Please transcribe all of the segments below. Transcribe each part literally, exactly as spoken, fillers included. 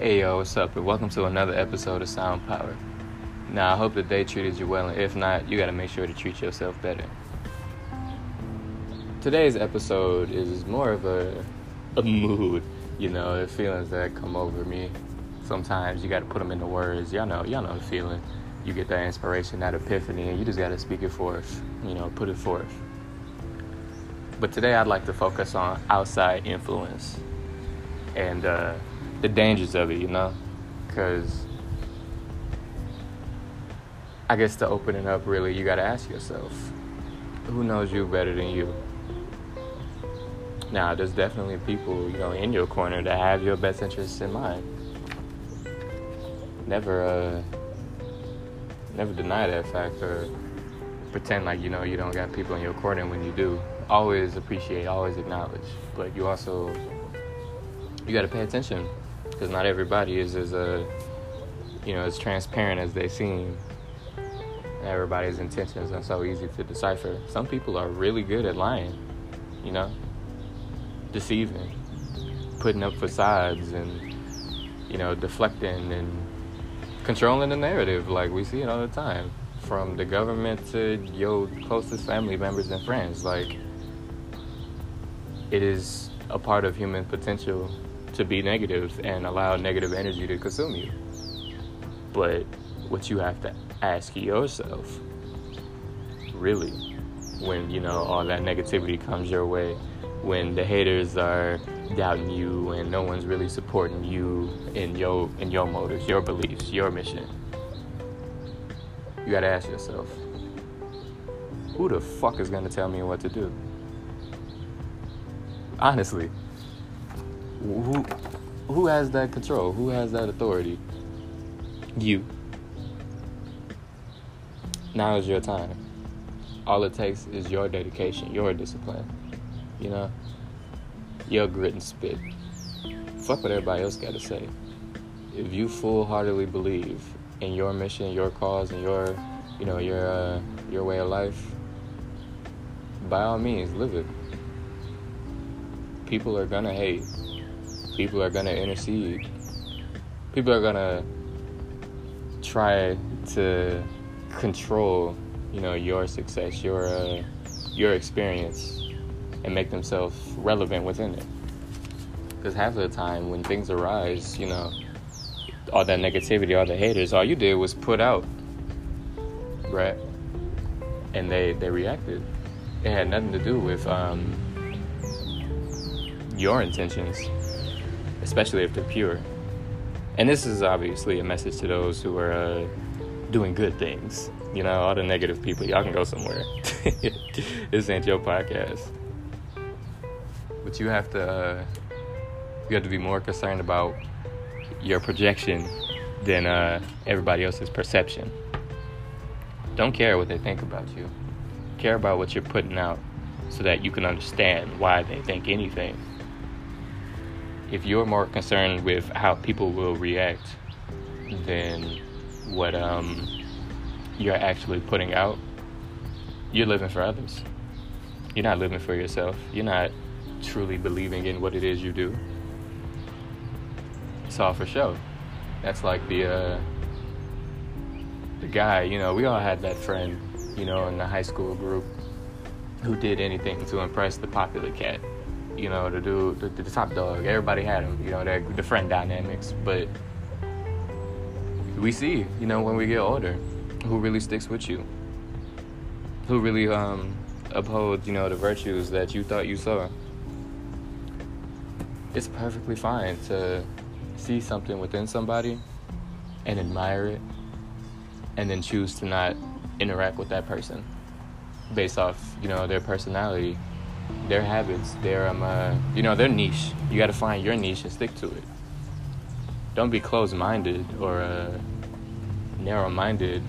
Hey yo, what's up, and welcome to another episode of Sound Power. Now, I hope the day treated you well, and if not, you gotta make sure to treat yourself better. Today's episode is more of a, a mood, you know, the feelings that come over me. Sometimes you gotta put them into words, y'all know, y'all know the feeling. You get that inspiration, that epiphany, and you just gotta speak it forth, you know, put it forth. But today I'd like to focus on outside influence and, uh, the dangers of it, you know, because I guess to open it up, really, you got to ask yourself, who knows you better than you? Now, there's definitely people, you know, in your corner that have your best interests in mind. Never, uh, never deny that fact or pretend like, you know, you don't got people in your corner when you do. Always appreciate, always acknowledge, but you also, you got to pay attention. Because not everybody is as uh, you know, as transparent as they seem. Everybody's intentions are so easy to decipher. Some people are really good at lying, you know, deceiving, putting up facades, and you know, deflecting and controlling the narrative. Like, we see it all the time, from the government to your closest family members and friends. Like, it is a part of human potential to be negative and allow negative energy to consume you. But what you have to ask yourself, really, when, you know, all that negativity comes your way, when the haters are doubting you and no one's really supporting you in your in your motives, your beliefs, your mission, you gotta ask yourself, who the fuck is gonna tell me what to do? Honestly. Who, who has that control? Who has that authority? You. Now is your time. All it takes is your dedication, your discipline, you know, your grit and spit. Fuck what everybody else got to say. If you full-heartedly believe in your mission, your cause, and your, you know, your uh, your way of life, by all means, live it. People are gonna hate. People are going to intercede. People are going to try to control, you know, your success, your uh, your experience, and make themselves relevant within it. Because half of the time when things arise, you know, all that negativity, all the haters, all you did was put out, right? And they, they reacted. It had nothing to do with um, your intentions. Especially if they're pure. And this is obviously a message to those who are uh, doing good things. You know, all the negative people, y'all can go somewhere. This ain't your podcast. But you have to, uh, you have to be more concerned about your projection than uh, everybody else's perception. Don't care what they think about you. Care about what you're putting out so that you can understand why they think anything. If you're more concerned with how people will react than what um, you're actually putting out, you're living for others. You're not living for yourself. You're not truly believing in what it is you do. It's all for show. That's like the uh, the guy, you know, we all had that friend, you know, in the high school group who did anything to impress the popular cat. You know, the dude, the, the top dog, everybody had him, you know, that, the friend dynamics. But we see, you know, when we get older, who really sticks with you, who really um, upholds, you know, the virtues that you thought you saw. It's perfectly fine to see something within somebody and admire it and then choose to not interact with that person based off, you know, their personality, their habits, their, um, uh, you know, their niche. You got to find your niche and stick to it. Don't be closed-minded or uh, narrow-minded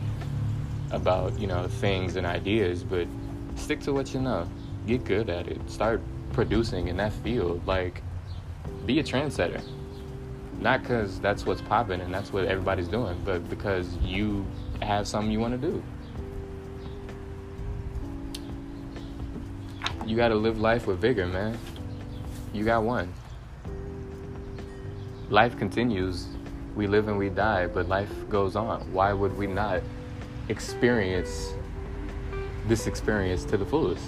about, you know, things and ideas, but stick to what you know. Get good at it. Start producing in that field. Like, be a trendsetter. Not because that's what's popping and that's what everybody's doing, but because you have something you want to do. You gotta live life with vigor, man. You got one. Life continues We live and we die, but life goes on. Why would we not experience this experience to the fullest?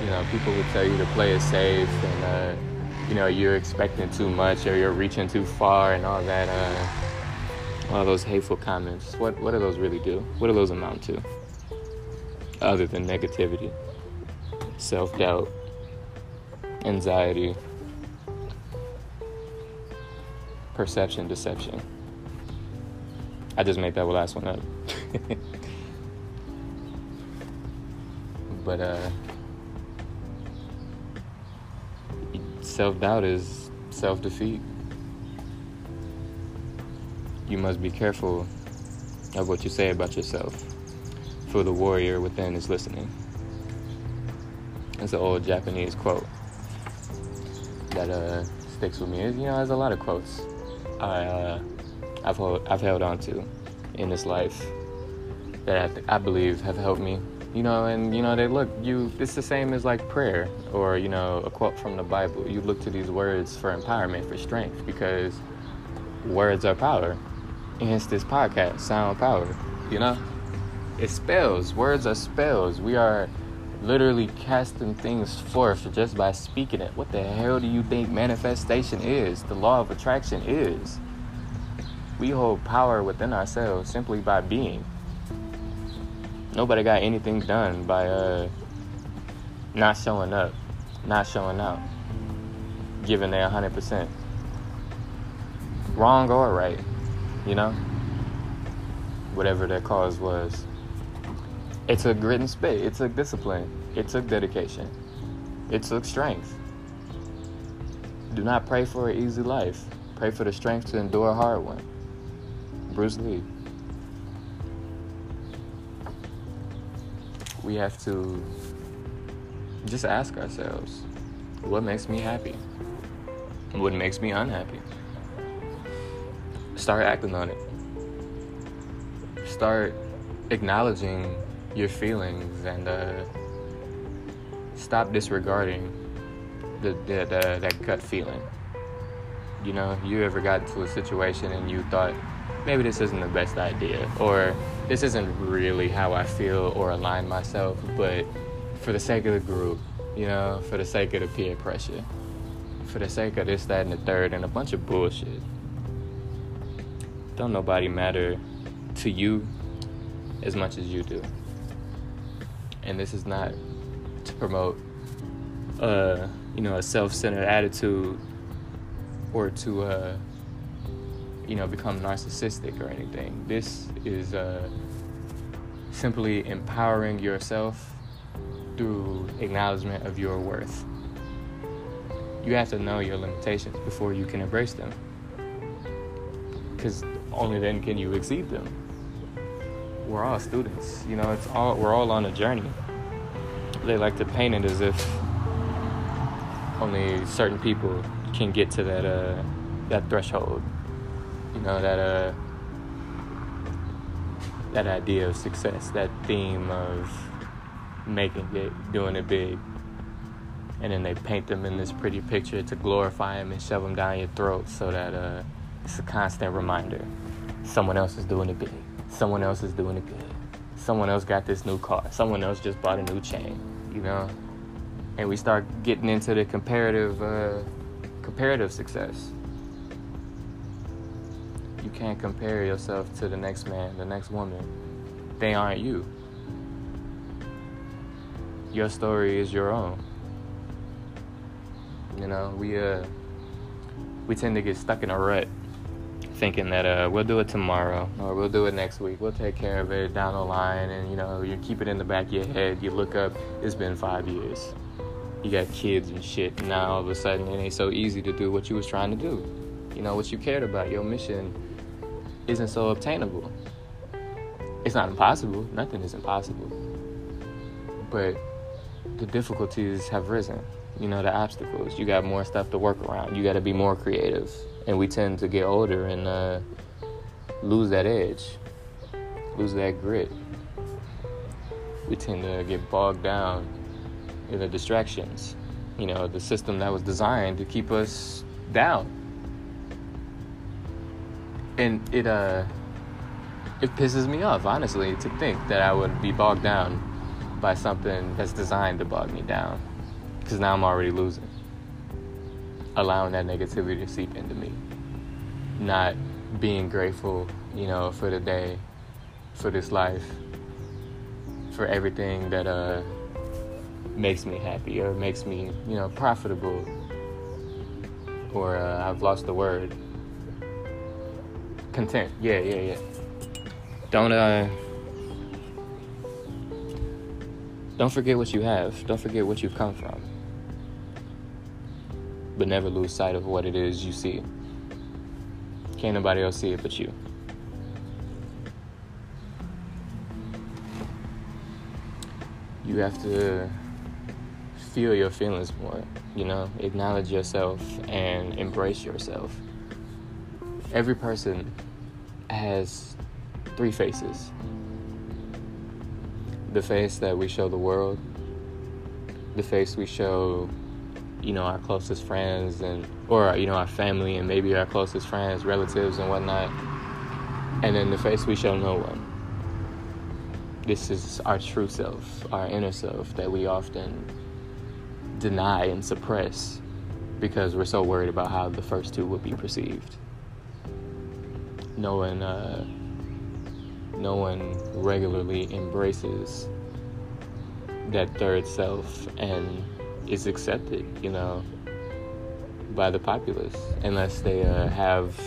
You know, people would tell you to play it safe and, uh, you know, you're expecting too much or you're reaching too far and all that, uh, all those hateful comments. What, what do those really do? What do those amount to? Other than negativity, self-doubt, anxiety, perception, deception. I just made that last one up. But uh, self-doubt is self-defeat. You must be careful of what you say about yourself, for the warrior within is listening. It's an old Japanese quote that uh, sticks with me. It's, you know, there's a lot of quotes I, uh, I've, hold, I've held on to in this life that I, th- I believe have helped me. You know, and, you know, they look, you, it's the same as like prayer or, you know, a quote from the Bible. You look to these words for empowerment, for strength, because words are power. Hence this podcast, Sound Power, you know? It's spells. Words are spells. We are literally casting things forth just by speaking it. What the hell do you think manifestation is? The law of attraction is. We hold power within ourselves simply by being. Nobody got anything done by uh, not showing up, not showing out, giving their one hundred percent. Wrong or right, you know? Whatever their cause was. It took grit and spit. It took discipline. It took dedication. It took strength. Do not pray for an easy life. Pray for the strength to endure a hard one. Bruce Lee. We have to just ask ourselves, what makes me happy? What makes me unhappy? Start acting on it. Start acknowledging your feelings and uh, stop disregarding the, the, the, that gut feeling. You know, you ever got into a situation and you thought, maybe this isn't the best idea, or this isn't really how I feel or align myself, but for the sake of the group, you know, for the sake of the peer pressure, for the sake of this, that, and the third, and a bunch of bullshit. Don't nobody matter to you as much as you do. And this is not to promote, uh, you know, a self-centered attitude or to, uh, you know, become narcissistic or anything. This is uh, simply empowering yourself through acknowledgement of your worth. You have to know your limitations before you can embrace them, because only then can you exceed them. We're all students, you know, it's all, we're all on a journey. They like to paint it as if only certain people can get to that, uh, that threshold. You know, that uh, that idea of success, that theme of making it, doing it big. And then they paint them in this pretty picture to glorify them and shove them down your throat so that uh, it's a constant reminder. Someone else is doing it big. Someone else is doing it good. Someone else got this new car. Someone else just bought a new chain, you know? And we start getting into the comparative, uh, comparative success. You can't compare yourself to the next man, the next woman. They aren't you. Your story is your own. You know, we uh, we tend to get stuck in a rut, thinking that uh, we'll do it tomorrow, or we'll do it next week. We'll take care of it down the line, and you know, you keep it in the back of your head. You look up, it's been five years. You got kids and shit. Now all of a sudden, it ain't so easy to do what you was trying to do. You know, what you cared about, your mission, isn't so obtainable. It's not impossible. Nothing is impossible. But the difficulties have risen. You know, the obstacles. You got more stuff to work around. You got to be more creative. And we tend to get older and uh, lose that edge, lose that grit. We tend to get bogged down in the distractions. You know, the system that was designed to keep us down. and it uh it pisses me off, honestly, to think that I would be bogged down by something that's designed to bog me down, because now I'm already losing, allowing that negativity to seep into me, not being grateful, you know, for the day, for this life, for everything that uh makes me happy or makes me, you know, profitable, or uh, I've lost the word, content. Yeah, yeah, yeah. Don't uh, don't forget what you have. Don't forget what you've come from. But never lose sight of what it is you see. Can't nobody else see it but you. You have to feel your feelings more, you know, acknowledge yourself and embrace yourself. Every person has three faces. The face that we show the world, the face we show, you know, our closest friends and, or, you know, our family and maybe our closest friends, relatives and whatnot. And then the face we show no one. This is our true self, our inner self that we often deny and suppress because we're so worried about how the first two will be perceived. No one, uh, no one regularly embraces that third self and is accepted, you know, by the populace unless they uh, have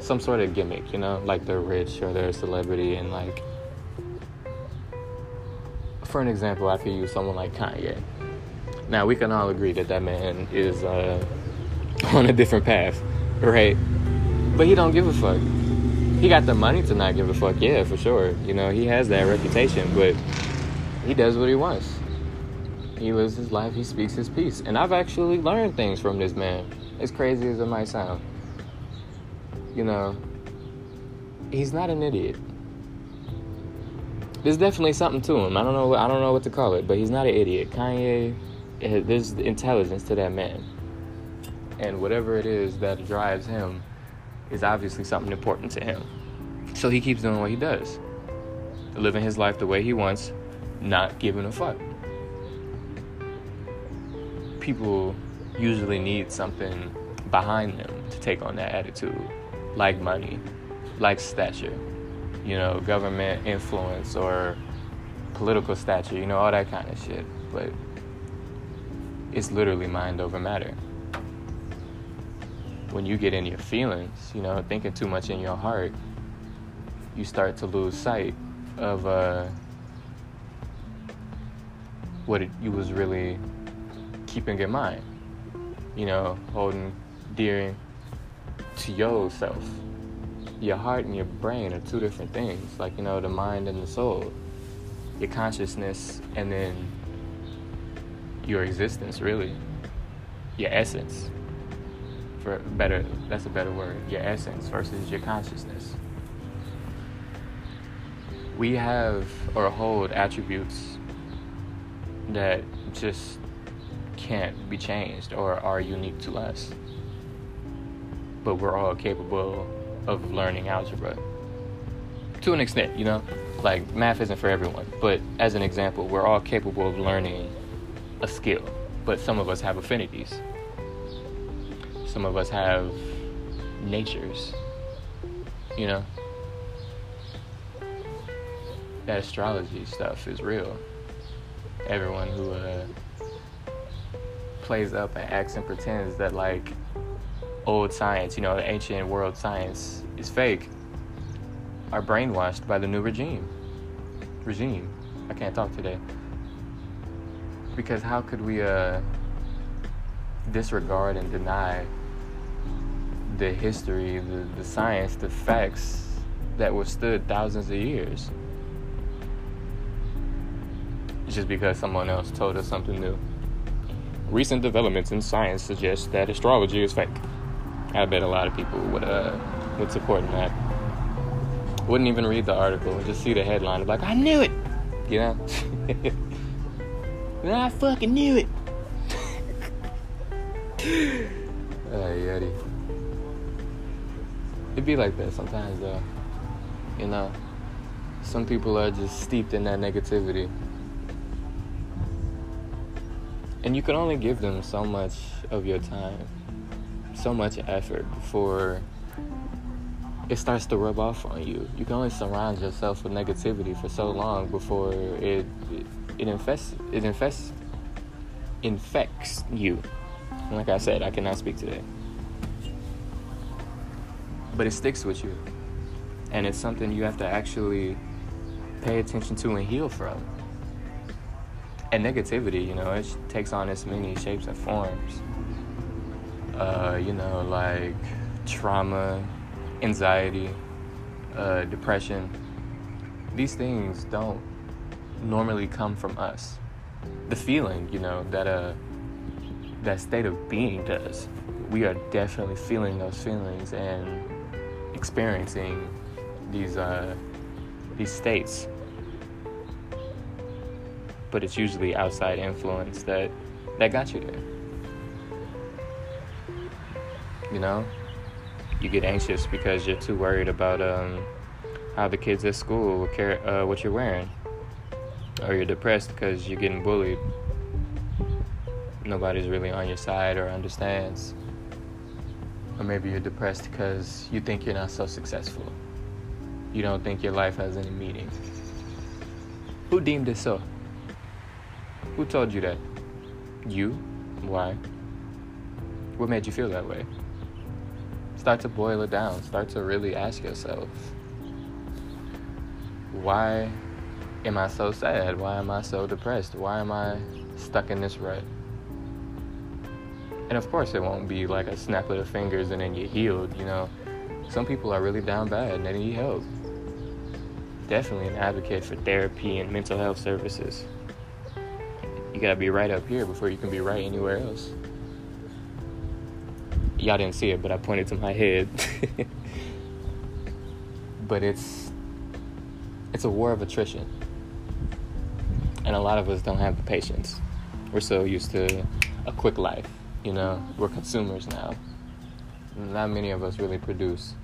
some sort of gimmick, you know, like they're rich or they're a celebrity and like. For an example, I could use someone like Kanye. Now, we can all agree that that man is uh, on a different path, right? But he don't give a fuck. He got the money to not give a fuck, yeah, for sure. You know, he has that reputation, but he does what he wants. He lives his life, he speaks his piece. And I've actually learned things from this man, as crazy as it might sound. You know, he's not an idiot. There's definitely something to him. I don't know. I don't know what to call it, but he's not an idiot. Kanye, there's intelligence to that man, and whatever it is that drives him is obviously something important to him. So he keeps doing what he does, living his life the way he wants, not giving a fuck. People usually need something behind them to take on that attitude, like money, like stature. You know, government influence or political stature, you know, all that kind of shit. But it's literally mind over matter. When you get in your feelings, you know, thinking too much in your heart, you start to lose sight of uh, what it, you was really keeping in mind. You know, holding dear to yourself. Your heart and your brain are two different things. Like, you know, the mind and the soul. Your consciousness and then your existence, really. Your essence. For better, that's a better word. Your essence versus your consciousness. We have or hold attributes that just can't be changed or are unique to us. But we're all capable of learning algebra to an extent, you know, like math isn't for everyone, but as an example, we're all capable of learning a skill, but some of us have affinities, some of us have natures, you know. That astrology stuff is real. Everyone who uh, plays up and acts and pretends that like old science, you know, the ancient world science is fake, are brainwashed by the new regime. Regime. I can't talk today. Because how could we uh, disregard and deny the history, the, the science, the facts that withstood thousands of years? Just because someone else told us something new. Recent developments in science suggest that astrology is fake. I bet a lot of people would uh, would support that. Wouldn't even read the article. Just see the headline and be like, I knew it! You know? I fucking knew it! Oh, yeti. It be like that sometimes, though. You know, some people are just steeped in that negativity. And you can only give them so much of your time, so much effort before it starts to rub off on you. You can only surround yourself with negativity for so long before it it infests it infests infects you. And like I said, I cannot speak today. But it sticks with you. And it's something you have to actually pay attention to and heal from. And negativity, you know, it takes on as many shapes and forms. Uh, you know, like trauma, anxiety, uh, depression. These things don't normally come from us. The feeling, you know, that uh, that state of being does. We are definitely feeling those feelings and experiencing these uh, these states. But it's usually outside influence that, that got you there. You know, you get anxious because you're too worried about um, how the kids at school will care uh, what you're wearing. Or you're depressed because you're getting bullied. Nobody's really on your side or understands. Or maybe you're depressed because you think you're not so successful. You don't think your life has any meaning. Who deemed it so? Who told you that? You? Why? What made you feel that way? Start to boil it down. Start to really ask yourself, why am I so sad? Why am I so depressed? Why am I stuck in this rut? And of course it won't be like a snap of the fingers and then you're healed, you know. Some people are really down bad and they need help. Definitely an advocate for therapy and mental health services. You gotta be right up here before you can be right anywhere else. Y'all didn't see it, but I pointed to my head. But it's it's a war of attrition. And a lot of us don't have the patience. We're so used to a quick life, you know? We're consumers now. Not many of us really produce.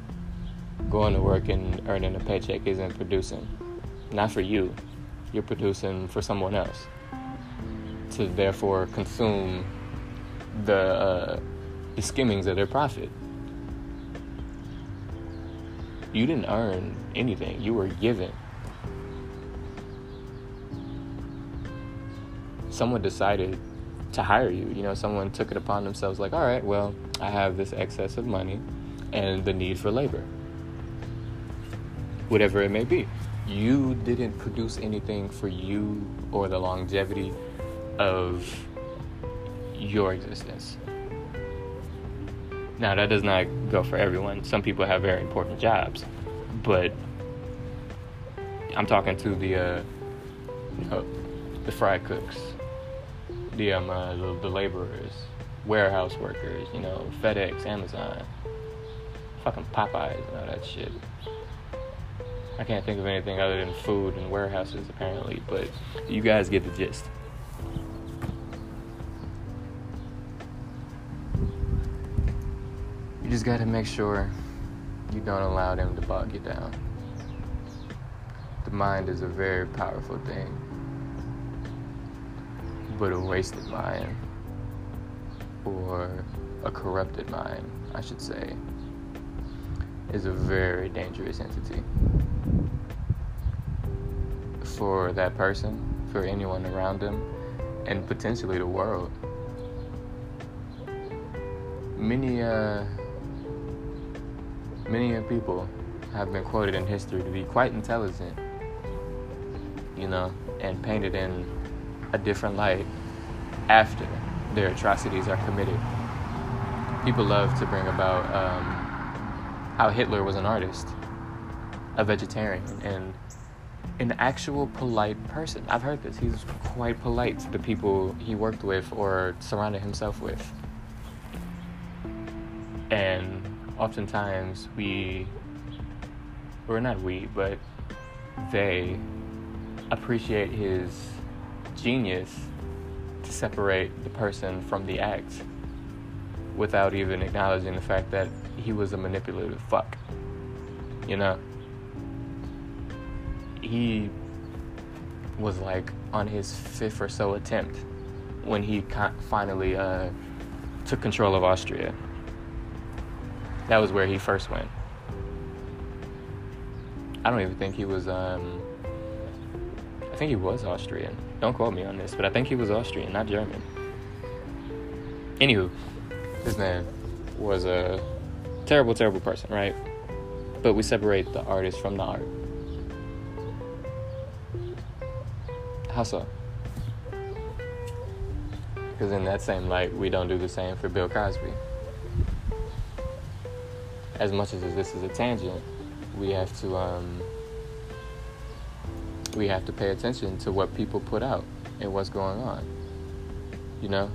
Going to work and earning a paycheck isn't producing. Not for you. You're producing for someone else. To therefore consume the uh, the skimmings of their profit. You didn't earn anything. You were given. Someone decided to hire you. You know, someone took it upon themselves like, all right, well, I have this excess of money and the need for labor. Whatever it may be. You didn't produce anything for you or the longevity of your existence. Now, that does not go for everyone. Some people have very important jobs, but I'm talking to the, uh, you know, the fry cooks, the, um, uh, the the laborers, warehouse workers, you know, FedEx, Amazon, fucking Popeyes and all that shit. I can't think of anything other than food and warehouses apparently, but you guys get the gist. You just gotta make sure you don't allow them to bog you down. The mind is a very powerful thing, but a wasted mind, or a corrupted mind, I should say, is a very dangerous entity. For that person, for anyone around them, and potentially the world. Many, uh... Many people have been quoted in history to be quite intelligent, you know, and painted in a different light after their atrocities are committed. People love to bring about um, how Hitler was an artist, a vegetarian, and an actual polite person. I've heard this. He's quite polite to the people he worked with or surrounded himself with. And oftentimes we, or not we, but they appreciate his genius to separate the person from the act. without even acknowledging the fact that he was a manipulative fuck. You know? He was like on his fifth or so attempt when he finally uh, took control of Austria. That was where he first went. I don't even think he was, um, I think he was Austrian. Don't quote me on this, but I think he was Austrian, not German. Anywho, this man was a terrible, terrible person, right? But we separate the artist from the art. How so? Because in that same light, we don't do the same for Bill Cosby. As much as this is a tangent, we have to um, we have to pay attention to what people put out and what's going on, you know?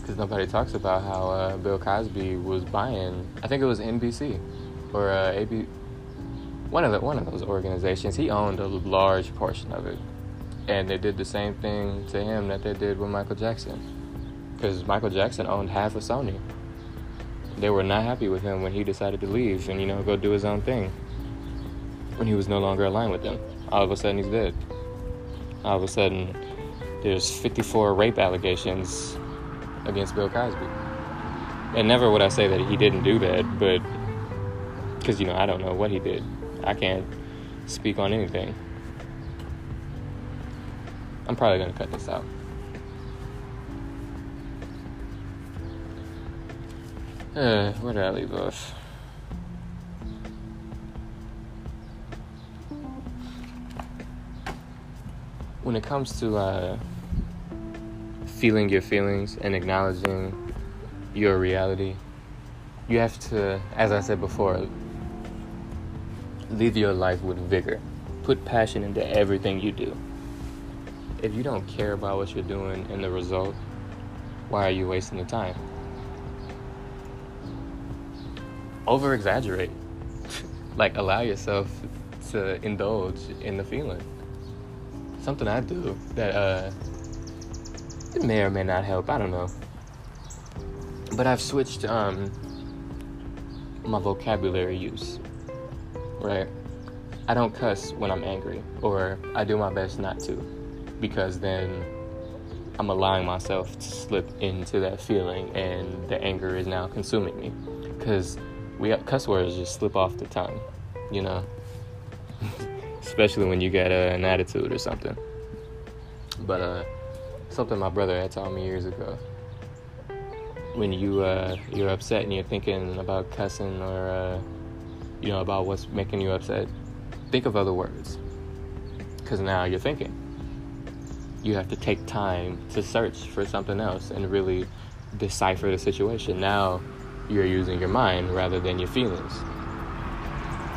Because nobody talks about how uh, Bill Cosby was buying, I think it was N B C or uh, A B, one of the one of those organizations. He owned a large portion of it, and they did the same thing to him that they did with Michael Jackson, because Michael Jackson owned half of Sony. They were not happy with him when he decided to leave and, you know, go do his own thing. When he was no longer aligned with them, all of a sudden he's dead. All of a sudden, there's fifty-four rape allegations against Bill Cosby. And never would I say that he didn't do that, but because, you know, I don't know what he did. I can't speak on anything. I'm probably going to cut this out. Uh, where did I leave off? When it comes to uh, feeling your feelings and acknowledging your reality, you have to, as I said before, live your life with vigor. Put passion into everything you do. If you don't care about what you're doing and the result, why are you wasting the time? Over-exaggerate. Like, allow yourself to indulge in the feeling. Something I do that uh, it may or may not help, I don't know. But I've switched um, my vocabulary use, right? I don't cuss when I'm angry, or I do my best not to, because then I'm allowing myself to slip into that feeling, and the anger is now consuming me, because we got cuss words just slip off the tongue, you know, especially when you got uh, an attitude or something. But uh, something my brother had taught me years ago, when you, uh, you're upset and you're thinking about cussing or, uh, you know, about what's making you upset, think of other words, because now you're thinking. You have to take time to search for something else and really decipher the situation. Now you're using your mind rather than your feelings,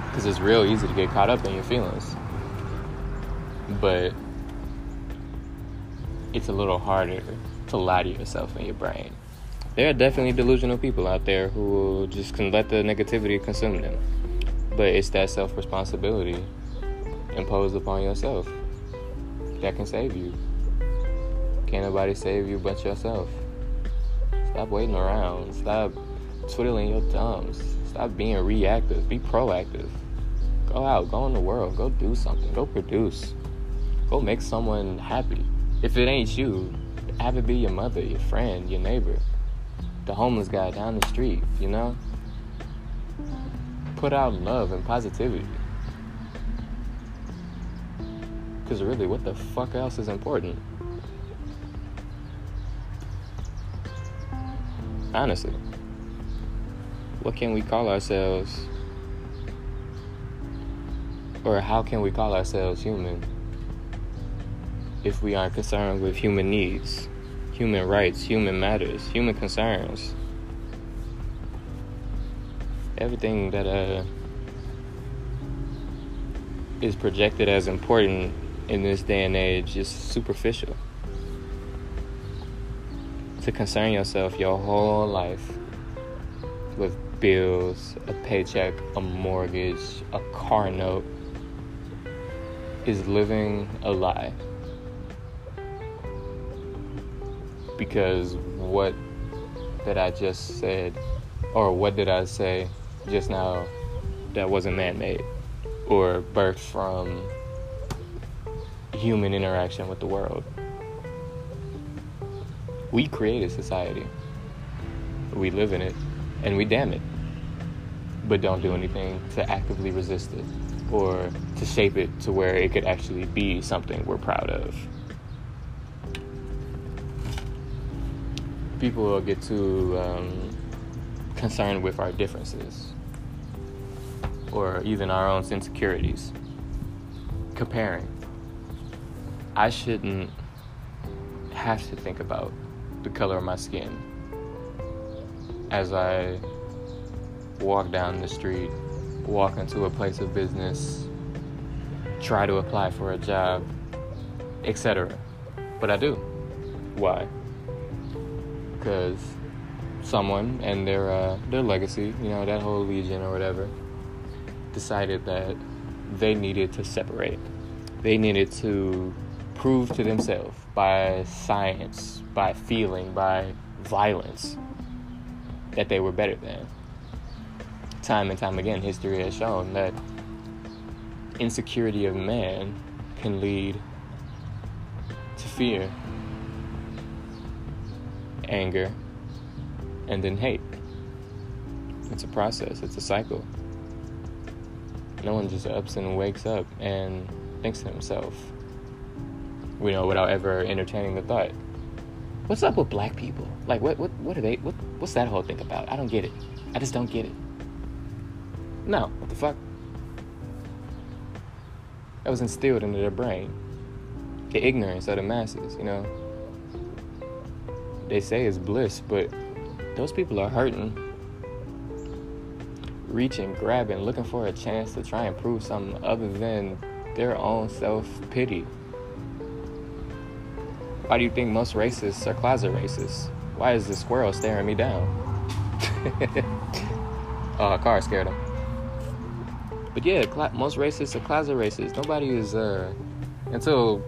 because it's real easy to get caught up in your feelings, but it's a little harder to lie to yourself in your brain. There are definitely delusional people out there who just can let the negativity consume them, but it's that self-responsibility imposed upon yourself that can save you. Can't nobody save you but yourself. Stop waiting around. Stop twiddling your thumbs. Stop being reactive. Be proactive. Go out. Go in the world. Go do something. Go produce. Go make someone happy. If it ain't you, have it be your mother, your friend, your neighbor, the homeless guy down the street, you know? Put out love and positivity. Because really, what the fuck else is important? Honestly. What can we call ourselves? Or how can we call ourselves human if we aren't concerned with human needs, human rights, human matters, human concerns? Everything that uh, is projected as important in this day and age is superficial. To concern yourself your whole life with bills, a paycheck, a mortgage, a car note, is living a lie. Because what that I just said, or what did I say just now that wasn't man-made or birthed from human interaction with the world? We created society. We live in it, and we damn it, but don't do anything to actively resist it or to shape it to where it could actually be something we're proud of. People get too um, concerned with our differences or even our own insecurities. Comparing. I shouldn't have to think about the color of my skin as I walk down the street, walk into a place of business, try to apply for a job, et cetera. But I do. Why? Because someone and their uh, their legacy, you know, that whole legion or whatever, decided that they needed to separate. They needed to prove to themselves by science, by feeling, by violence, that they were better than. Time and time again, history has shown that insecurity of man can lead to fear, anger, and then hate. It's a process. It's a cycle. No one just ups and wakes up and thinks to himself, you know, without ever entertaining the thought, what's up with black people? Like, what, what, what are they? What, what's that whole thing about? I don't get it. I just don't get it. No, what the fuck? That was instilled into their brain. The ignorance of the masses, you know. They say it's bliss, but those people are hurting, reaching, grabbing, looking for a chance to try and prove something other than their own self-pity. Why do you think most racists are closet racists? Why is the squirrel staring me down? Oh, a car scared him. But yeah, cl- most racists are closet racists. Nobody is, uh, until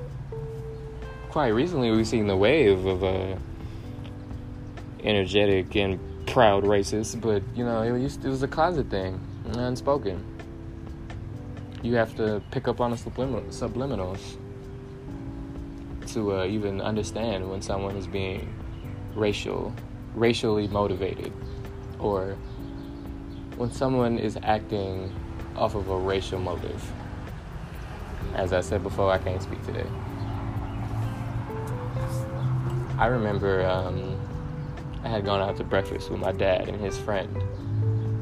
quite recently we've seen the wave of uh, energetic and proud racists, but, you know, it, used to, it was a closet thing, unspoken. You have to pick up on the sublimin- subliminals to uh, even understand when someone is being racial, racially motivated, or when someone is acting off of a racial motive. As I said before, I can't speak today. I remember um, I had gone out to breakfast with my dad and his friend.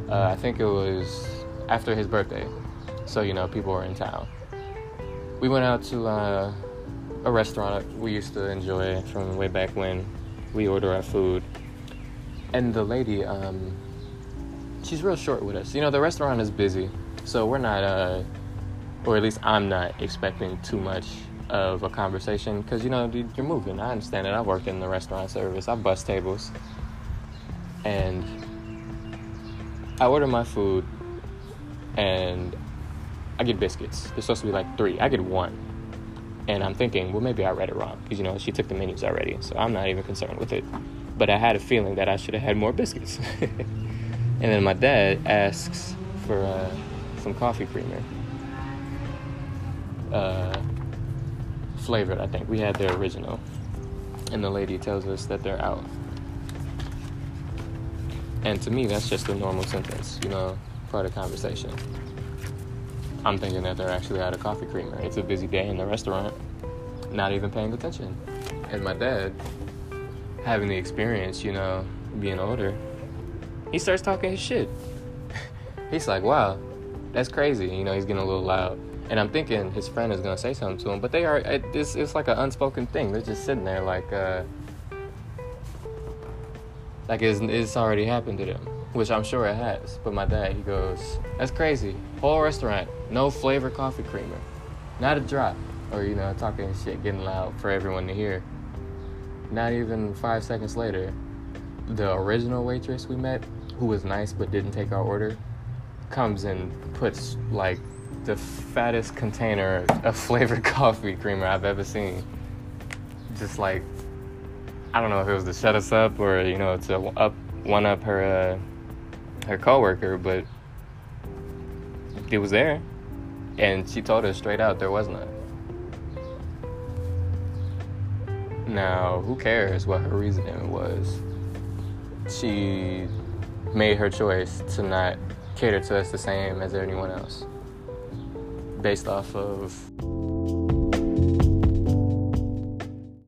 Uh, I think it was after his birthday, so, you know, people were in town. We went out to uh, a restaurant we used to enjoy from way back when. We order our food, and the lady, um, she's real short with us. You know, the restaurant is busy. So we're not, uh, or at least I'm not expecting too much of a conversation because, you know, you're moving. I understand it. I've worked in the restaurant service. I bus tables. And I order my food and I get biscuits. They're supposed to be like three. I get one. And I'm thinking, well, maybe I read it wrong because, you know, she took the menus already. So I'm not even concerned with it. But I had a feeling that I should have had more biscuits. And then my dad asks for Uh, some coffee creamer, uh, flavored, I think. We had their original, and the lady tells us that they're out. And to me, that's just a normal sentence, you know, part of conversation. I'm thinking that they're actually out of coffee creamer. It's a busy day in the restaurant, not even paying attention. And my dad, having the experience, you know, being older, he starts talking his shit. He's like, wow, that's crazy. You know, he's getting a little loud. And I'm thinking his friend is going to say something to him. But they are, it's, it's like an unspoken thing. They're just sitting there like, uh, like it's, it's already happened to them, which I'm sure it has. But my dad, he goes, that's crazy. Whole restaurant, no flavored coffee creamer. Not a drop. Or, you know, talking shit, getting loud for everyone to hear. Not even five seconds later, the original waitress we met, who was nice but didn't take our order, comes and puts like the fattest container of flavored coffee creamer I've ever seen. Just like, I don't know if it was to shut us up or, you know, to up one up her uh, her coworker, but it was there, and she told her straight out there was none. Now, who cares what her reasoning was? She made her choice to not cater to us the same as anyone else, based off of